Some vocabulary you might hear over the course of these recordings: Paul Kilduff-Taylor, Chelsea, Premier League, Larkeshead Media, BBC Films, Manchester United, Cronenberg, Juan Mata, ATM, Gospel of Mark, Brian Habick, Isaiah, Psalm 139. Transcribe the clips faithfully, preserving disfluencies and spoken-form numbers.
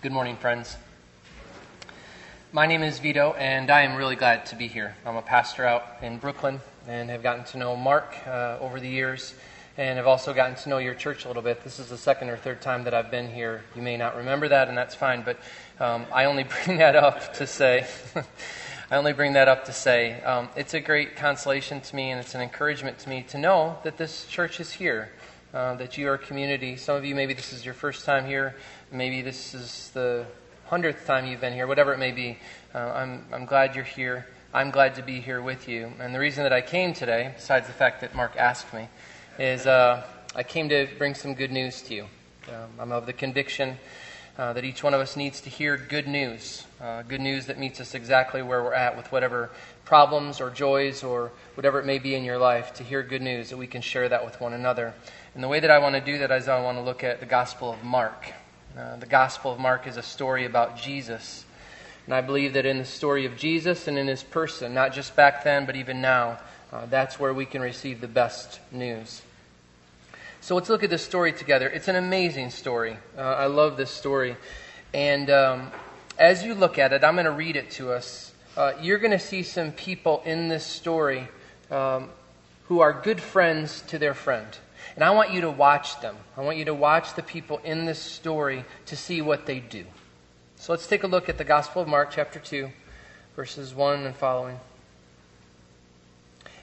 Good morning, friends. My name is Vito, and I am really glad to be here. I'm a pastor out in Brooklyn, and have gotten to know Mark uh, over the years, and have also gotten to know your church a little bit. This is the second or third time that I've been here. You may not remember that, and that's fine, but um, I only bring that up to say... I only bring that up to say um, it's a great consolation to me, and it's an encouragement to me to know that this church is here, uh, that you are a community. Some of you, maybe this is your first time here. Maybe this is the hundredth time you've been here, whatever it may be. Uh, I'm, I'm glad you're here. I'm glad to be here with you. And the reason that I came today, besides the fact that Mark asked me, is uh, I came to bring some good news to you. Um, I'm of the conviction Uh, that each one of us needs to hear good news, uh, good news that meets us exactly where we're at with whatever problems or joys or whatever it may be in your life, to hear good news, that we can share that with one another. And the way that I want to do that is I want to look at the Gospel of Mark. Uh, the Gospel of Mark is a story about Jesus. And I believe that in the story of Jesus and in his person, not just back then, but even now, uh, that's where we can receive the best news. So let's look at this story together. It's an amazing story. Uh, I love this story. And um, as you look at it, I'm going to read it to us. Uh, you're going to see some people in this story um, who are good friends to their friend. And I want you to watch them. I want you to watch the people in this story to see what they do. So let's take a look at the Gospel of Mark, chapter two, verses one and following.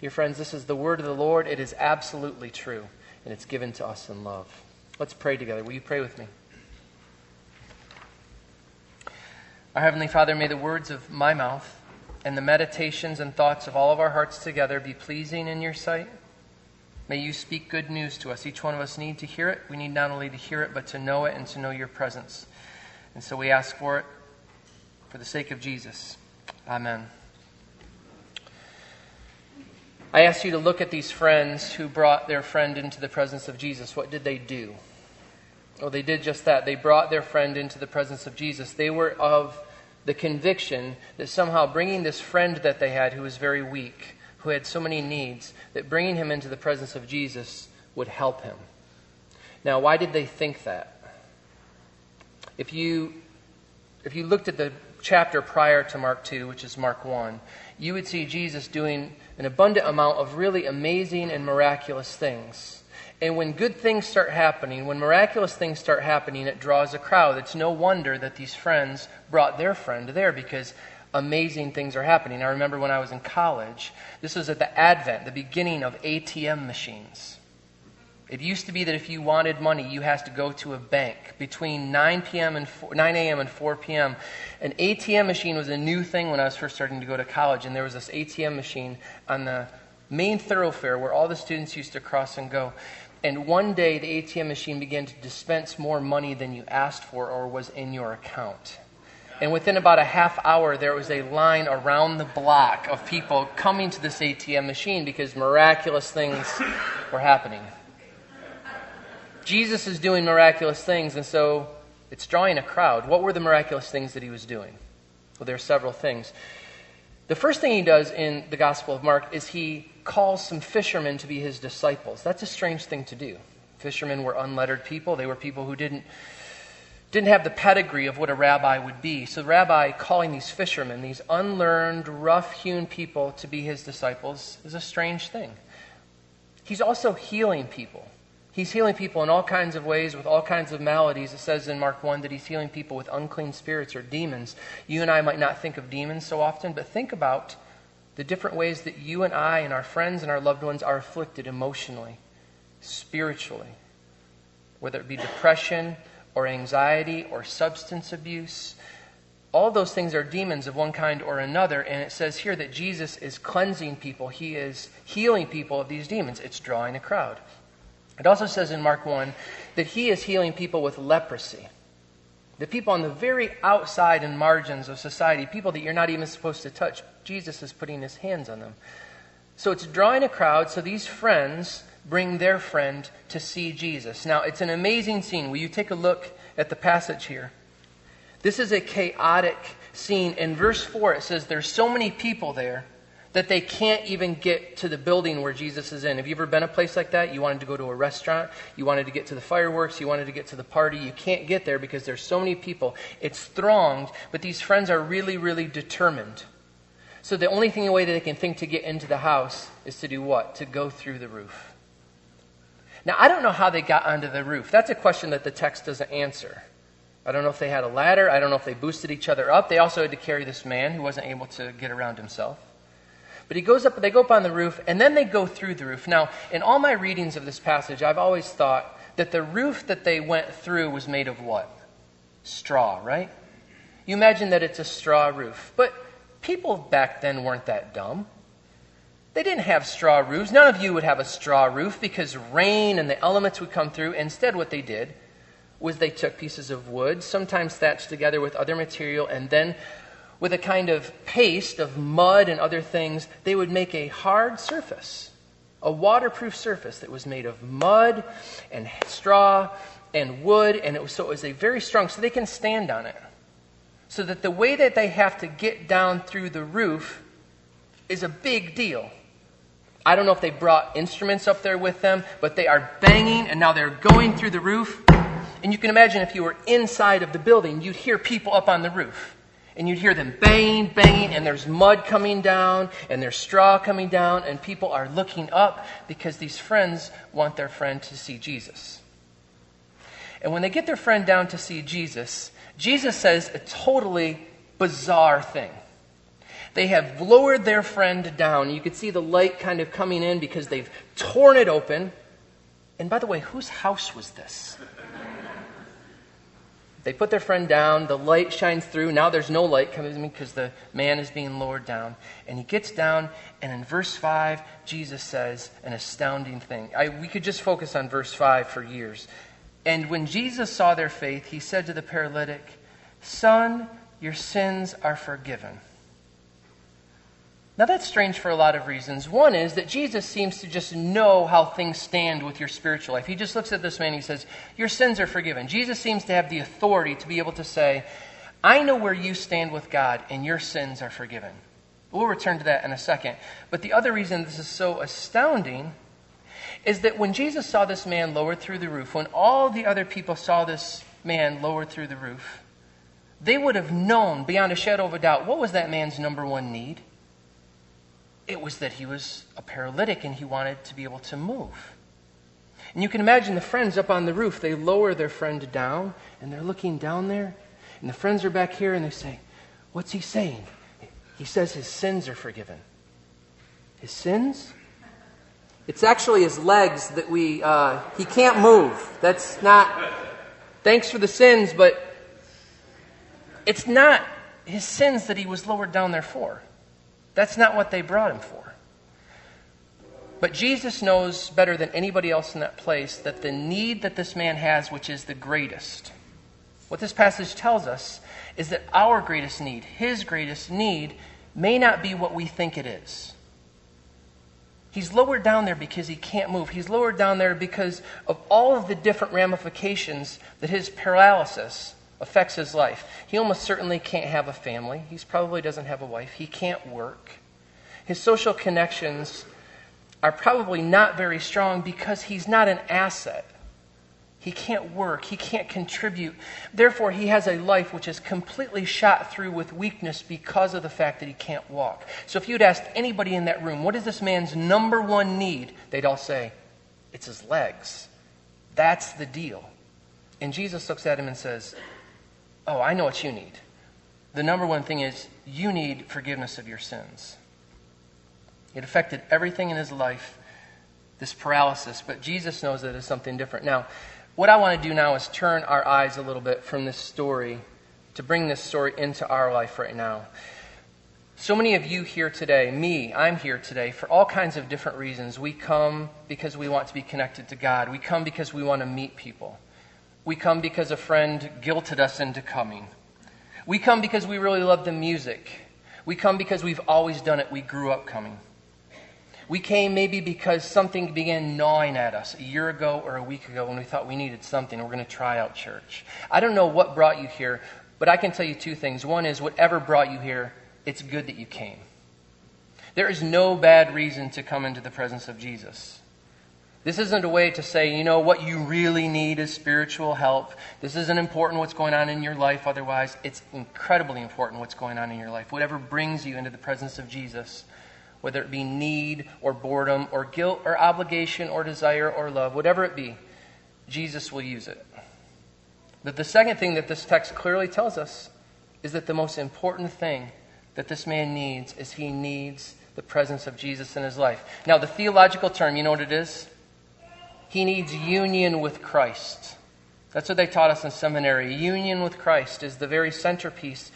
Dear friends, this is the word of the Lord. It is absolutely true, and it's given to us in love. Let's pray together. Will you pray with me? Our Heavenly Father, may the words of my mouth and the meditations and thoughts of all of our hearts together be pleasing in your sight. May you speak good news to us. Each one of us need to hear it. We need not only to hear it, but to know it and to know your presence. And so we ask for it for the sake of Jesus. Amen. I asked you to look at these friends who brought their friend into the presence of Jesus. What did they do? Well, they did just that. They brought their friend into the presence of Jesus. They were of the conviction that somehow bringing this friend that they had, who was very weak, who had so many needs, that bringing him into the presence of Jesus would help him. Now, why did they think that? If you, if you looked at the chapter prior to Mark two, which is Mark one, you would see Jesus doing an abundant amount of really amazing and miraculous things. And when good things start happening, when miraculous things start happening, it draws a crowd. It's no wonder that these friends brought their friend there, because amazing things are happening. I remember when I was in college, this was at the advent, the beginning of A T M machines. It used to be that if you wanted money, you had to go to a bank between nine p.m. and nine a.m. and four p.m. An A T M machine was a new thing when I was first starting to go to college, and there was this A T M machine on the main thoroughfare where all the students used to cross and go. And one day, the A T M machine began to dispense more money than you asked for or was in your account. And within about a half hour, there was a line around the block of people coming to this A T M machine because miraculous things were happening. Jesus is doing miraculous things, and so it's drawing a crowd. What were the miraculous things that he was doing? Well, there are several things. The first thing he does in the Gospel of Mark is he calls some fishermen to be his disciples. That's a strange thing to do. Fishermen were unlettered people. They were people who didn't didn't have the pedigree of what a rabbi would be. So the rabbi calling these fishermen, these unlearned, rough-hewn people to be his disciples is a strange thing. He's also healing people. He's healing people in all kinds of ways with all kinds of maladies. It says in Mark one that he's healing people with unclean spirits or demons. You and I might not think of demons so often, but think about the different ways that you and I and our friends and our loved ones are afflicted emotionally, spiritually, whether it be depression or anxiety or substance abuse. All those things are demons of one kind or another, and it says here that Jesus is cleansing people. He is healing people of these demons. It's drawing a crowd. It also says in Mark one that he is healing people with leprosy. The people on the very outside and margins of society, people that you're not even supposed to touch, Jesus is putting his hands on them. So it's drawing a crowd, so these friends bring their friend to see Jesus. Now, it's an amazing scene. Will you take a look at the passage here? This is a chaotic scene. In verse four, it says there's so many people there that they can't even get to the building where Jesus is in. Have you ever been a place like that? You wanted to go to a restaurant. You wanted to get to the fireworks. You wanted to get to the party. You can't get there because there's so many people. It's thronged, but these friends are really, really determined. So the only thing, the way that they can think to get into the house is to do what? To go through the roof. Now, I don't know how they got onto the roof. That's a question that the text doesn't answer. I don't know if they had a ladder. I don't know if they boosted each other up. They also had to carry this man who wasn't able to get around himself. But he goes up, they go up on the roof, and then they go through the roof. Now, in all my readings of this passage, I've always thought that the roof that they went through was made of what? Straw, right? You imagine that it's a straw roof. But people back then weren't that dumb. They didn't have straw roofs. None of you would have a straw roof because rain and the elements would come through. Instead, what they did was they took pieces of wood, sometimes thatched together with other material, and then with a kind of paste of mud and other things, they would make a hard surface, a waterproof surface that was made of mud and straw and wood, and it was so it was a very strong, so they can stand on it. So that the way that they have to get down through the roof is a big deal. I don't know if they brought instruments up there with them, but they are banging, and now they're going through the roof. And you can imagine if you were inside of the building, you'd hear people up on the roof. And you'd hear them banging, banging, and there's mud coming down, and there's straw coming down, and people are looking up because these friends want their friend to see Jesus. And when they get their friend down to see Jesus, Jesus says a totally bizarre thing. They have lowered their friend down. You could see the light kind of coming in because they've torn it open. And by the way, whose house was this? They put their friend down. The light shines through. Now there's no light coming in because the man is being lowered down. And he gets down, and in verse five, Jesus says an astounding thing. I, we could just focus on verse five for years. And when Jesus saw their faith, he said to the paralytic, "Son, your sins are forgiven." Now that's strange for a lot of reasons. One is that Jesus seems to just know how things stand with your spiritual life. He just looks at this man and he says, your sins are forgiven. Jesus seems to have the authority to be able to say, I know where you stand with God and your sins are forgiven. We'll return to that in a second. But the other reason this is so astounding is that when Jesus saw this man lowered through the roof, when all the other people saw this man lowered through the roof, they would have known beyond a shadow of a doubt, what was that man's number one need? It was that he was a paralytic and he wanted to be able to move. And you can imagine the friends up on the roof, they lower their friend down and they're looking down there. And the friends are back here and they say, what's he saying? He says his sins are forgiven. His sins? It's actually his legs that we, uh, he can't move. That's not, thanks for the sins, but it's not his sins that he was lowered down there for. That's not what they brought him for. But Jesus knows better than anybody else in that place that the need that this man has, which is the greatest. What this passage tells us is that our greatest need, his greatest need, may not be what we think it is. He's lowered down there because he can't move. He's lowered down there because of all of the different ramifications that his paralysis affects his life. He almost certainly can't have a family. He probably doesn't have a wife. He can't work. His social connections are probably not very strong because he's not an asset. He can't work. He can't contribute. Therefore, he has a life which is completely shot through with weakness because of the fact that he can't walk. So if you'd asked anybody in that room, what is this man's number one need? They'd all say, it's his legs. That's the deal. And Jesus looks at him and says, oh, I know what you need. The number one thing is you need forgiveness of your sins. It affected everything in his life, this paralysis, but Jesus knows that it's something different. Now, what I want to do now is turn our eyes a little bit from this story to bring this story into our life right now. So many of you here today, me, I'm here today, for all kinds of different reasons. We come because we want to be connected to God. We come because we want to meet people. We come because a friend guilted us into coming. We come because we really love the music. We come because we've always done it. We grew up coming. We came maybe because something began gnawing at us a year ago or a week ago when we thought we needed something. We're going to try out church. I don't know what brought you here, but I can tell you two things. One is whatever brought you here, it's good that you came. There is no bad reason to come into the presence of Jesus. This isn't a way to say, you know, what you really need is spiritual help. This isn't important what's going on in your life otherwise. It's incredibly important what's going on in your life. Whatever brings you into the presence of Jesus, whether it be need or boredom or guilt or obligation or desire or love, whatever it be, Jesus will use it. But the second thing that this text clearly tells us is that the most important thing that this man needs is he needs the presence of Jesus in his life. Now, the theological term, you know what it is? He needs union with Christ. That's what they taught us in seminary. Union with Christ is the very centerpiece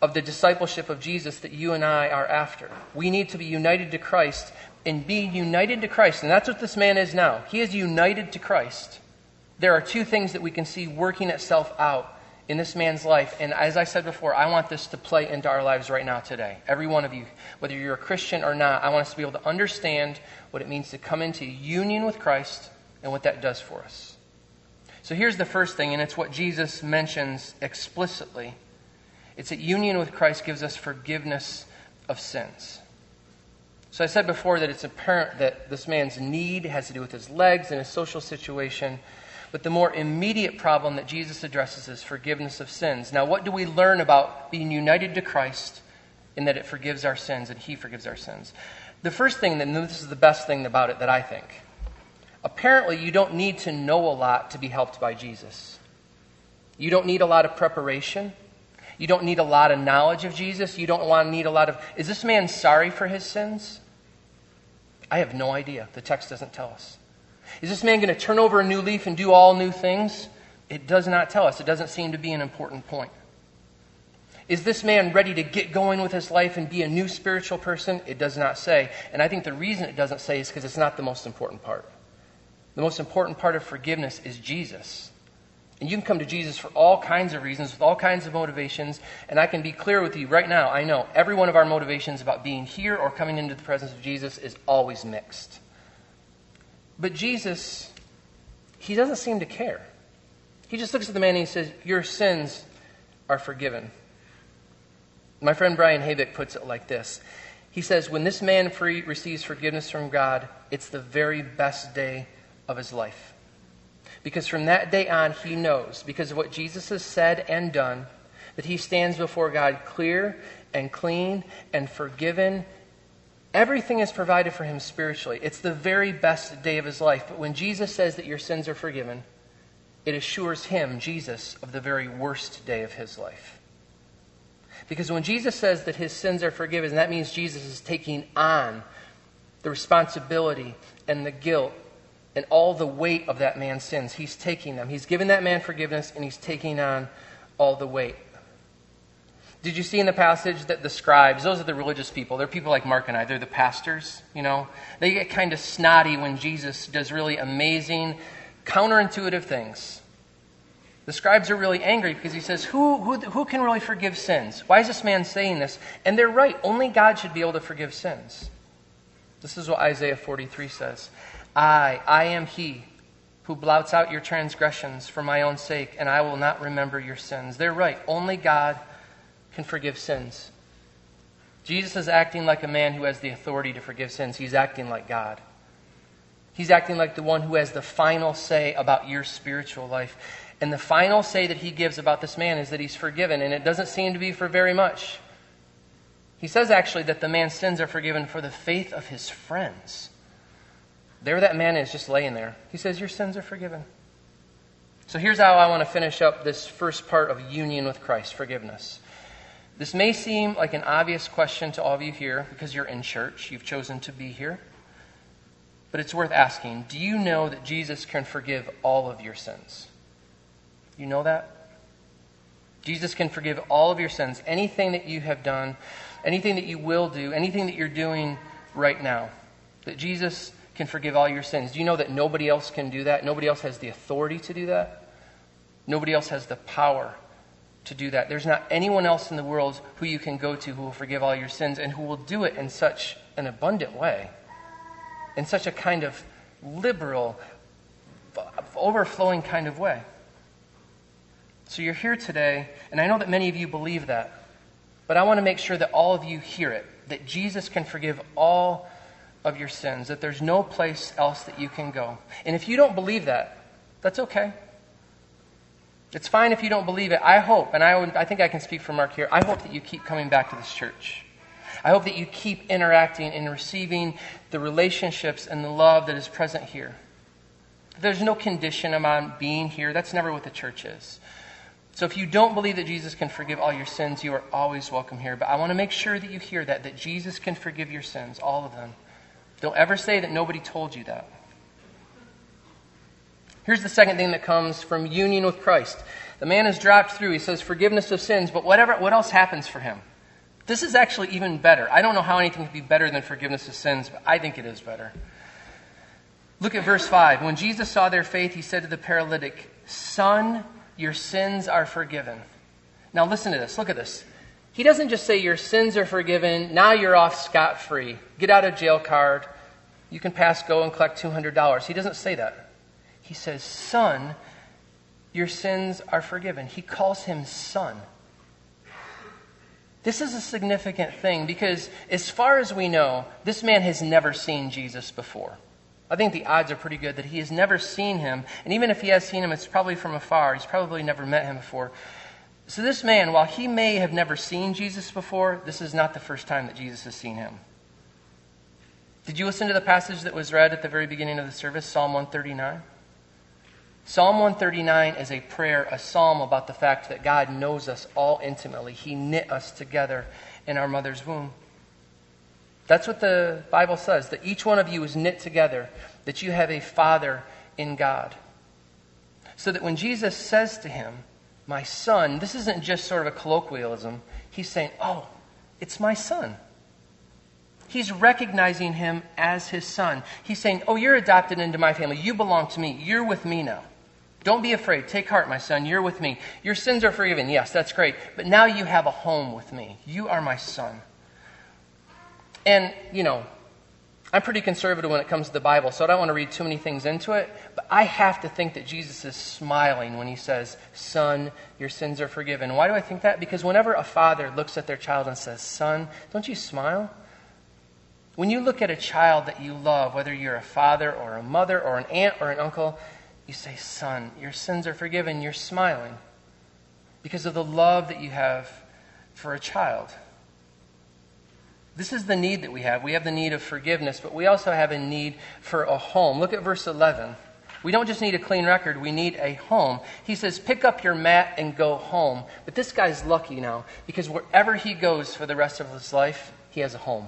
of the discipleship of Jesus that you and I are after. We need to be united to Christ and be united to Christ. And that's what this man is now. He is united to Christ. There are two things that we can see working itself out in this man's life. And as I said before, I want this to play into our lives right now today. Every one of you, whether you're a Christian or not, I want us to be able to understand what it means to come into union with Christ and what that does for us. So here's the first thing, and it's what Jesus mentions explicitly. It's that union with Christ gives us forgiveness of sins. So I said before that it's apparent that this man's need has to do with his legs and his social situation. But the more immediate problem that Jesus addresses is forgiveness of sins. Now, what do we learn about being united to Christ in that it forgives our sins and he forgives our sins? The first thing, and this is the best thing about it that I think, apparently you don't need to know a lot to be helped by Jesus. You don't need a lot of preparation. You don't need a lot of knowledge of Jesus. You don't want to need a lot of, is this man sorry for his sins? I have no idea. The text doesn't tell us. Is this man going to turn over a new leaf and do all new things? It does not tell us. It doesn't seem to be an important point. Is this man ready to get going with his life and be a new spiritual person? It does not say. And I think the reason it doesn't say is because it's not the most important part. The most important part of forgiveness is Jesus. And you can come to Jesus for all kinds of reasons, with all kinds of motivations. And I can be clear with you right now. I know every one of our motivations about being here or coming into the presence of Jesus is always mixed. But Jesus, he doesn't seem to care. He just looks at the man and he says, your sins are forgiven. My friend Brian Habick puts it like this. He says, when this man free receives forgiveness from God, it's the very best day of his life. Because from that day on, he knows, because of what Jesus has said and done, that he stands before God clear and clean and forgiven. Everything is provided for him spiritually. It's the very best day of his life. But when Jesus says that your sins are forgiven, it assures him, Jesus, of the very worst day of his life. Because when Jesus says that his sins are forgiven, that means Jesus is taking on the responsibility and the guilt and all the weight of that man's sins. He's taking them. He's given that man forgiveness, and he's taking on all the weight. Did you see in the passage that the scribes, those are the religious people, they're people like Mark and I, they're the pastors, you know, they get kind of snotty when Jesus does really amazing, counterintuitive things. The scribes are really angry because he says, who, who, who can really forgive sins? Why is this man saying this? And they're right, only God should be able to forgive sins. This is what Isaiah forty-three says. I, I am he who blots out your transgressions for my own sake, and I will not remember your sins. They're right. Only God can forgive sins. Jesus is acting like a man who has the authority to forgive sins. He's acting like God. He's acting like the one who has the final say about your spiritual life. And the final say that he gives about this man is that he's forgiven, and it doesn't seem to be for very much. He says actually that the man's sins are forgiven for the faith of his friends. There that man is just laying there. He says, your sins are forgiven. So here's how I want to finish up this first part of union with Christ, forgiveness. This may seem like an obvious question to all of you here because you're in church. You've chosen to be here. But it's worth asking, do you know that Jesus can forgive all of your sins? You know that? Jesus can forgive all of your sins, anything that you have done, anything that you will do, anything that you're doing right now, that Jesus can forgive all your sins. Do you know that nobody else can do that? Nobody else has the authority to do that. Nobody else has the power to do that. There's not anyone else in the world who you can go to who will forgive all your sins and who will do it in such an abundant way, in such a kind of liberal, overflowing kind of way. So you're here today, and I know that many of you believe that, but I want to make sure that all of you hear it, that Jesus can forgive all of your sins, that there's no place else that you can go. And if you don't believe that, that's okay. It's fine if you don't believe it. I hope, and I, would, I think I can speak for Mark here, I hope that you keep coming back to this church. I hope that you keep interacting and receiving the relationships and the love that is present here. There's no condition on being here. That's never what the church is. So if you don't believe that Jesus can forgive all your sins, you are always welcome here. But I want to make sure that you hear that, that Jesus can forgive your sins, all of them. Don't ever say that nobody told you that. Here's the second thing that comes from union with Christ. The man is dropped through. He says forgiveness of sins, but whatever, what else happens for him? This is actually even better. I don't know how anything could be better than forgiveness of sins, but I think it is better. Look at verse five. When Jesus saw their faith, he said to the paralytic, "Son, your sins are forgiven." Now listen to this. Look at this. He doesn't just say your sins are forgiven. Now you're off scot-free. Get out of jail card. You can pass go and collect two hundred dollars. He doesn't say that. He says, "Son, your sins are forgiven." He calls him son. This is a significant thing because as far as we know, this man has never seen Jesus before. I think the odds are pretty good that he has never seen him. And even if he has seen him, it's probably from afar. He's probably never met him before. So this man, while he may have never seen Jesus before, this is not the first time that Jesus has seen him. Did you listen to the passage that was read at the very beginning of the service, Psalm one thirty-nine? Psalm one thirty-nine is a prayer, a psalm about the fact that God knows us all intimately. He knit us together in our mother's womb. That's what the Bible says, that each one of you is knit together, that you have a father in God. So that when Jesus says to him, "My son," this isn't just sort of a colloquialism. He's saying, oh, it's my son. He's recognizing him as his son. He's saying, oh, you're adopted into my family. You belong to me. You're with me now. Don't be afraid. Take heart, my son. You're with me. Your sins are forgiven. Yes, that's great. But now you have a home with me. You are my son. And, you know, I'm pretty conservative when it comes to the Bible, so I don't want to read too many things into it. But I have to think that Jesus is smiling when he says, "Son, your sins are forgiven." Why do I think that? Because whenever a father looks at their child and says, "Son," don't you smile? When you look at a child that you love, whether you're a father or a mother or an aunt or an uncle, you say, "Son, your sins are forgiven." You're smiling because of the love that you have for a child. This is the need that we have. We have the need of forgiveness, but we also have a need for a home. Look at verse eleven. We don't just need a clean record. We need a home. He says, "Pick up your mat and go home." But this guy's lucky now because wherever he goes for the rest of his life, he has a home.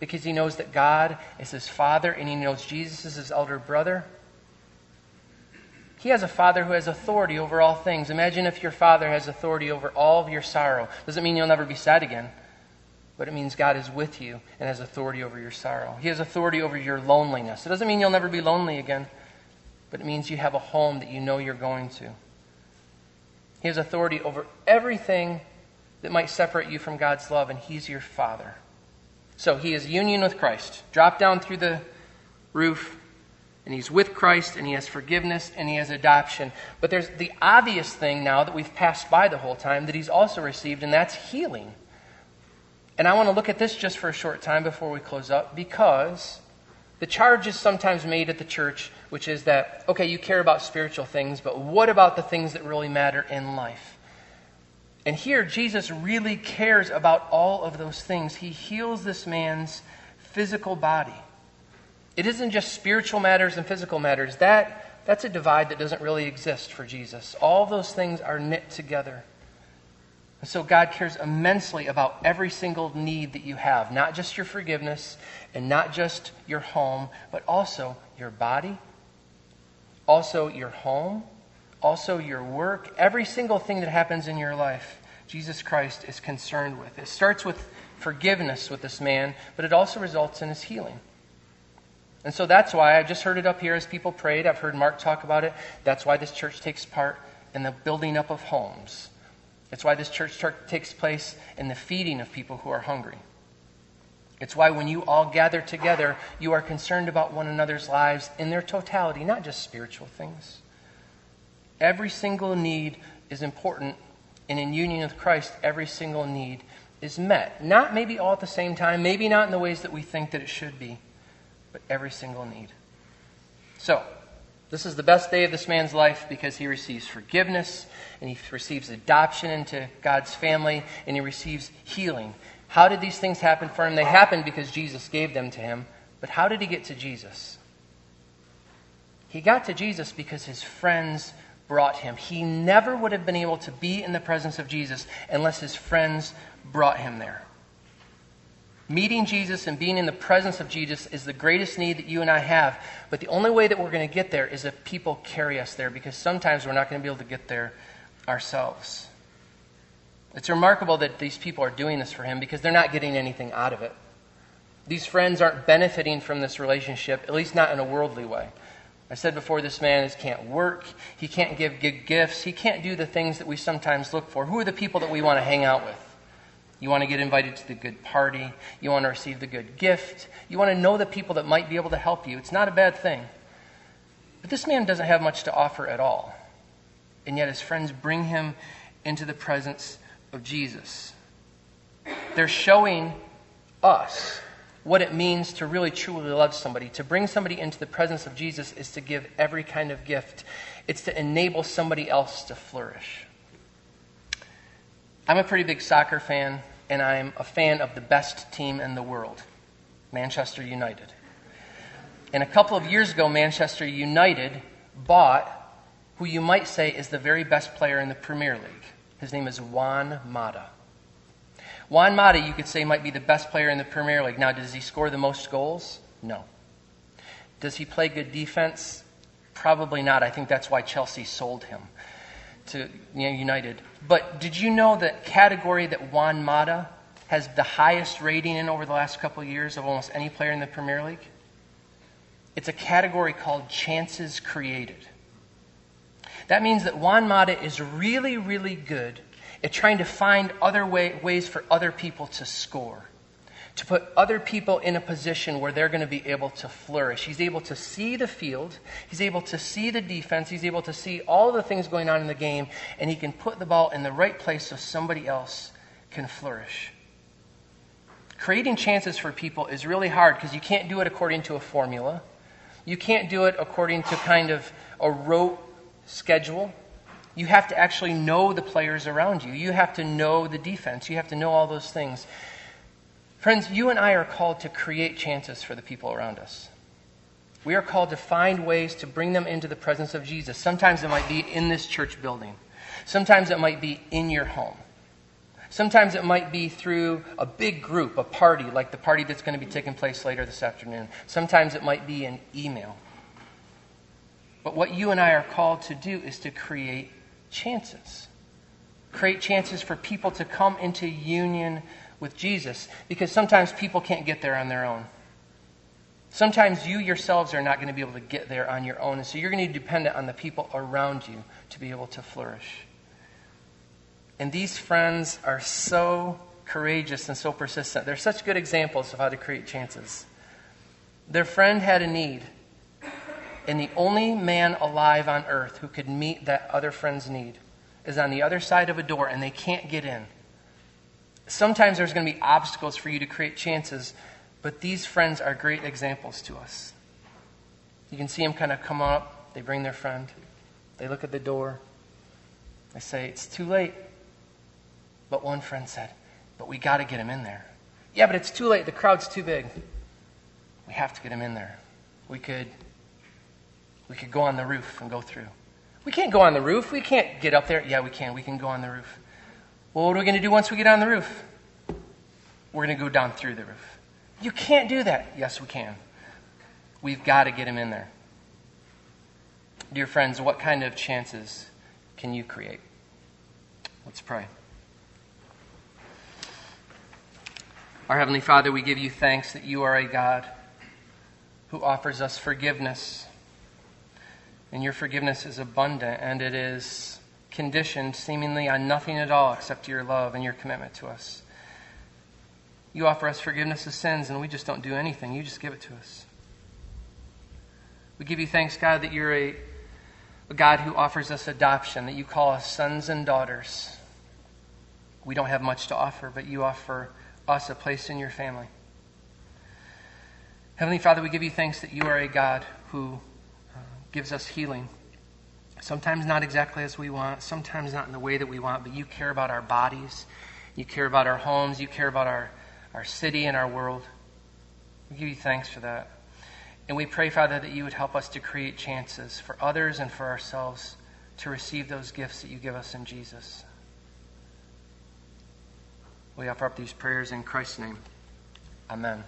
Because he knows that God is his father and he knows Jesus is his elder brother. He has a father who has authority over all things. Imagine if your father has authority over all of your sorrow. Doesn't mean you'll never be sad again, but it means God is with you and has authority over your sorrow. He has authority over your loneliness. It doesn't mean you'll never be lonely again, but it means you have a home that you know you're going to. He has authority over everything that might separate you from God's love, and he's your father. So he is union with Christ, dropped down through the roof and he's with Christ, and he has forgiveness, and he has adoption. But there's the obvious thing now that we've passed by the whole time that he's also received, and that's healing. And I want to look at this just for a short time before we close up, because the charge is sometimes made at the church, which is that, okay, you care about spiritual things, but what about the things that really matter in life? And here, Jesus really cares about all of those things. He heals this man's physical body. It isn't just spiritual matters and physical matters. That, that's a divide that doesn't really exist for Jesus. All those things are knit together. And so God cares immensely about every single need that you have, not just your forgiveness and not just your home, but also your body, also your home, also your work. Every single thing that happens in your life, Jesus Christ is concerned with. It starts with forgiveness with this man, but it also results in his healing. And so that's why, I just heard it up here as people prayed, I've heard Mark talk about it, that's why this church takes part in the building up of homes. It's why this church takes place in the feeding of people who are hungry. It's why when you all gather together, you are concerned about one another's lives in their totality, not just spiritual things. Every single need is important, and in union with Christ, every single need is met. Not maybe all at the same time, maybe not in the ways that we think that it should be, but every single need. So, this is the best day of this man's life because he receives forgiveness, and he receives adoption into God's family, and he receives healing. How did these things happen for him? They happened because Jesus gave them to him. But how did he get to Jesus? He got to Jesus because his friends brought him. He never would have been able to be in the presence of Jesus unless his friends brought him there. Meeting Jesus and being in the presence of Jesus is the greatest need that you and I have. But the only way that we're going to get there is if people carry us there, because sometimes we're not going to be able to get there ourselves. It's remarkable that these people are doing this for him because they're not getting anything out of it. These friends aren't benefiting from this relationship, at least not in a worldly way. I said before, this man can't work. He can't give good gifts. He can't do the things that we sometimes look for. Who are the people that we want to hang out with? You want to get invited to the good party. You want to receive the good gift. You want to know the people that might be able to help you. It's not a bad thing. But this man doesn't have much to offer at all. And yet his friends bring him into the presence of Jesus. They're showing us what it means to really truly love somebody. To bring somebody into the presence of Jesus is to give every kind of gift. It's to enable somebody else to flourish. I'm a pretty big soccer fan, and I'm a fan of the best team in the world, Manchester United. And a couple of years ago, Manchester United bought who you might say is the very best player in the Premier League. His name is Juan Mata. Juan Mata, you could say, might be the best player in the Premier League. Now, does he score the most goals? No. Does he play good defense? Probably not. I think that's why Chelsea sold him to United. But did you know that category that Juan Mata has the highest rating in over the last couple of years of almost any player in the Premier League? It's a category called chances created. That means that Juan Mata is really, really good at trying to find other way, ways for other people to score, to put other people in a position where they're going to be able to flourish. He's able to see the field. He's able to see the defense. He's able to see all the things going on in the game, and he can put the ball in the right place so somebody else can flourish. Creating chances for people is really hard because you can't do it according to a formula. You can't do it according to kind of a rote schedule. You have to actually know the players around you. You have to know the defense. You have to know all those things. Friends, you and I are called to create chances for the people around us. We are called to find ways to bring them into the presence of Jesus. Sometimes it might be in this church building. Sometimes it might be in your home. Sometimes it might be through a big group, a party, like the party that's going to be taking place later this afternoon. Sometimes it might be an email. But what you and I are called to do is to create chances. Create chances for people to come into union with Jesus, because sometimes people can't get there on their own. Sometimes you yourselves are not going to be able to get there on your own, and so you're going to be dependent on the people around you to be able to flourish. And these friends are so courageous and so persistent. They're such good examples of how to create chances. Their friend had a need. and the only man alive on earth who could meet that other friend's need is on the other side of a door and they can't get in. Sometimes there's going to be obstacles for you to create chances, but these friends are great examples to us. You can see them kind of come up. They bring their friend. They look at the door. They say, it's too late. But one friend said, but we got to get him in there. Yeah, but it's too late. The crowd's too big. We have to get him in there. We could, we could go on the roof and go through. We can't go on the roof. We can't get up there. Yeah, we can. We can go on the roof. Well, what are we going to do once we get on the roof? We're going to go down through the roof. You can't do that. Yes, we can. We've got to get him in there. Dear friends, what kind of chances can you create? Let's pray. Our Heavenly Father, we give you thanks that you are a God who offers us forgiveness. And your forgiveness is abundant, and it is conditioned seemingly on nothing at all except your love and your commitment to us. You offer us forgiveness of sins, and we just don't do anything. You just give it to us. We give you thanks, God, that you're a, a God who offers us adoption, that you call us sons and daughters. We don't have much to offer, but you offer us a place in your family. Heavenly Father, we give you thanks that you are a God who uh, gives us healing. Sometimes not exactly as we want, sometimes not in the way that we want, but you care about our bodies, you care about our homes, you care about our, our city and our world. We give you thanks for that. And we pray, Father, that you would help us to create chances for others and for ourselves to receive those gifts that you give us in Jesus. We offer up these prayers in Christ's name. Amen.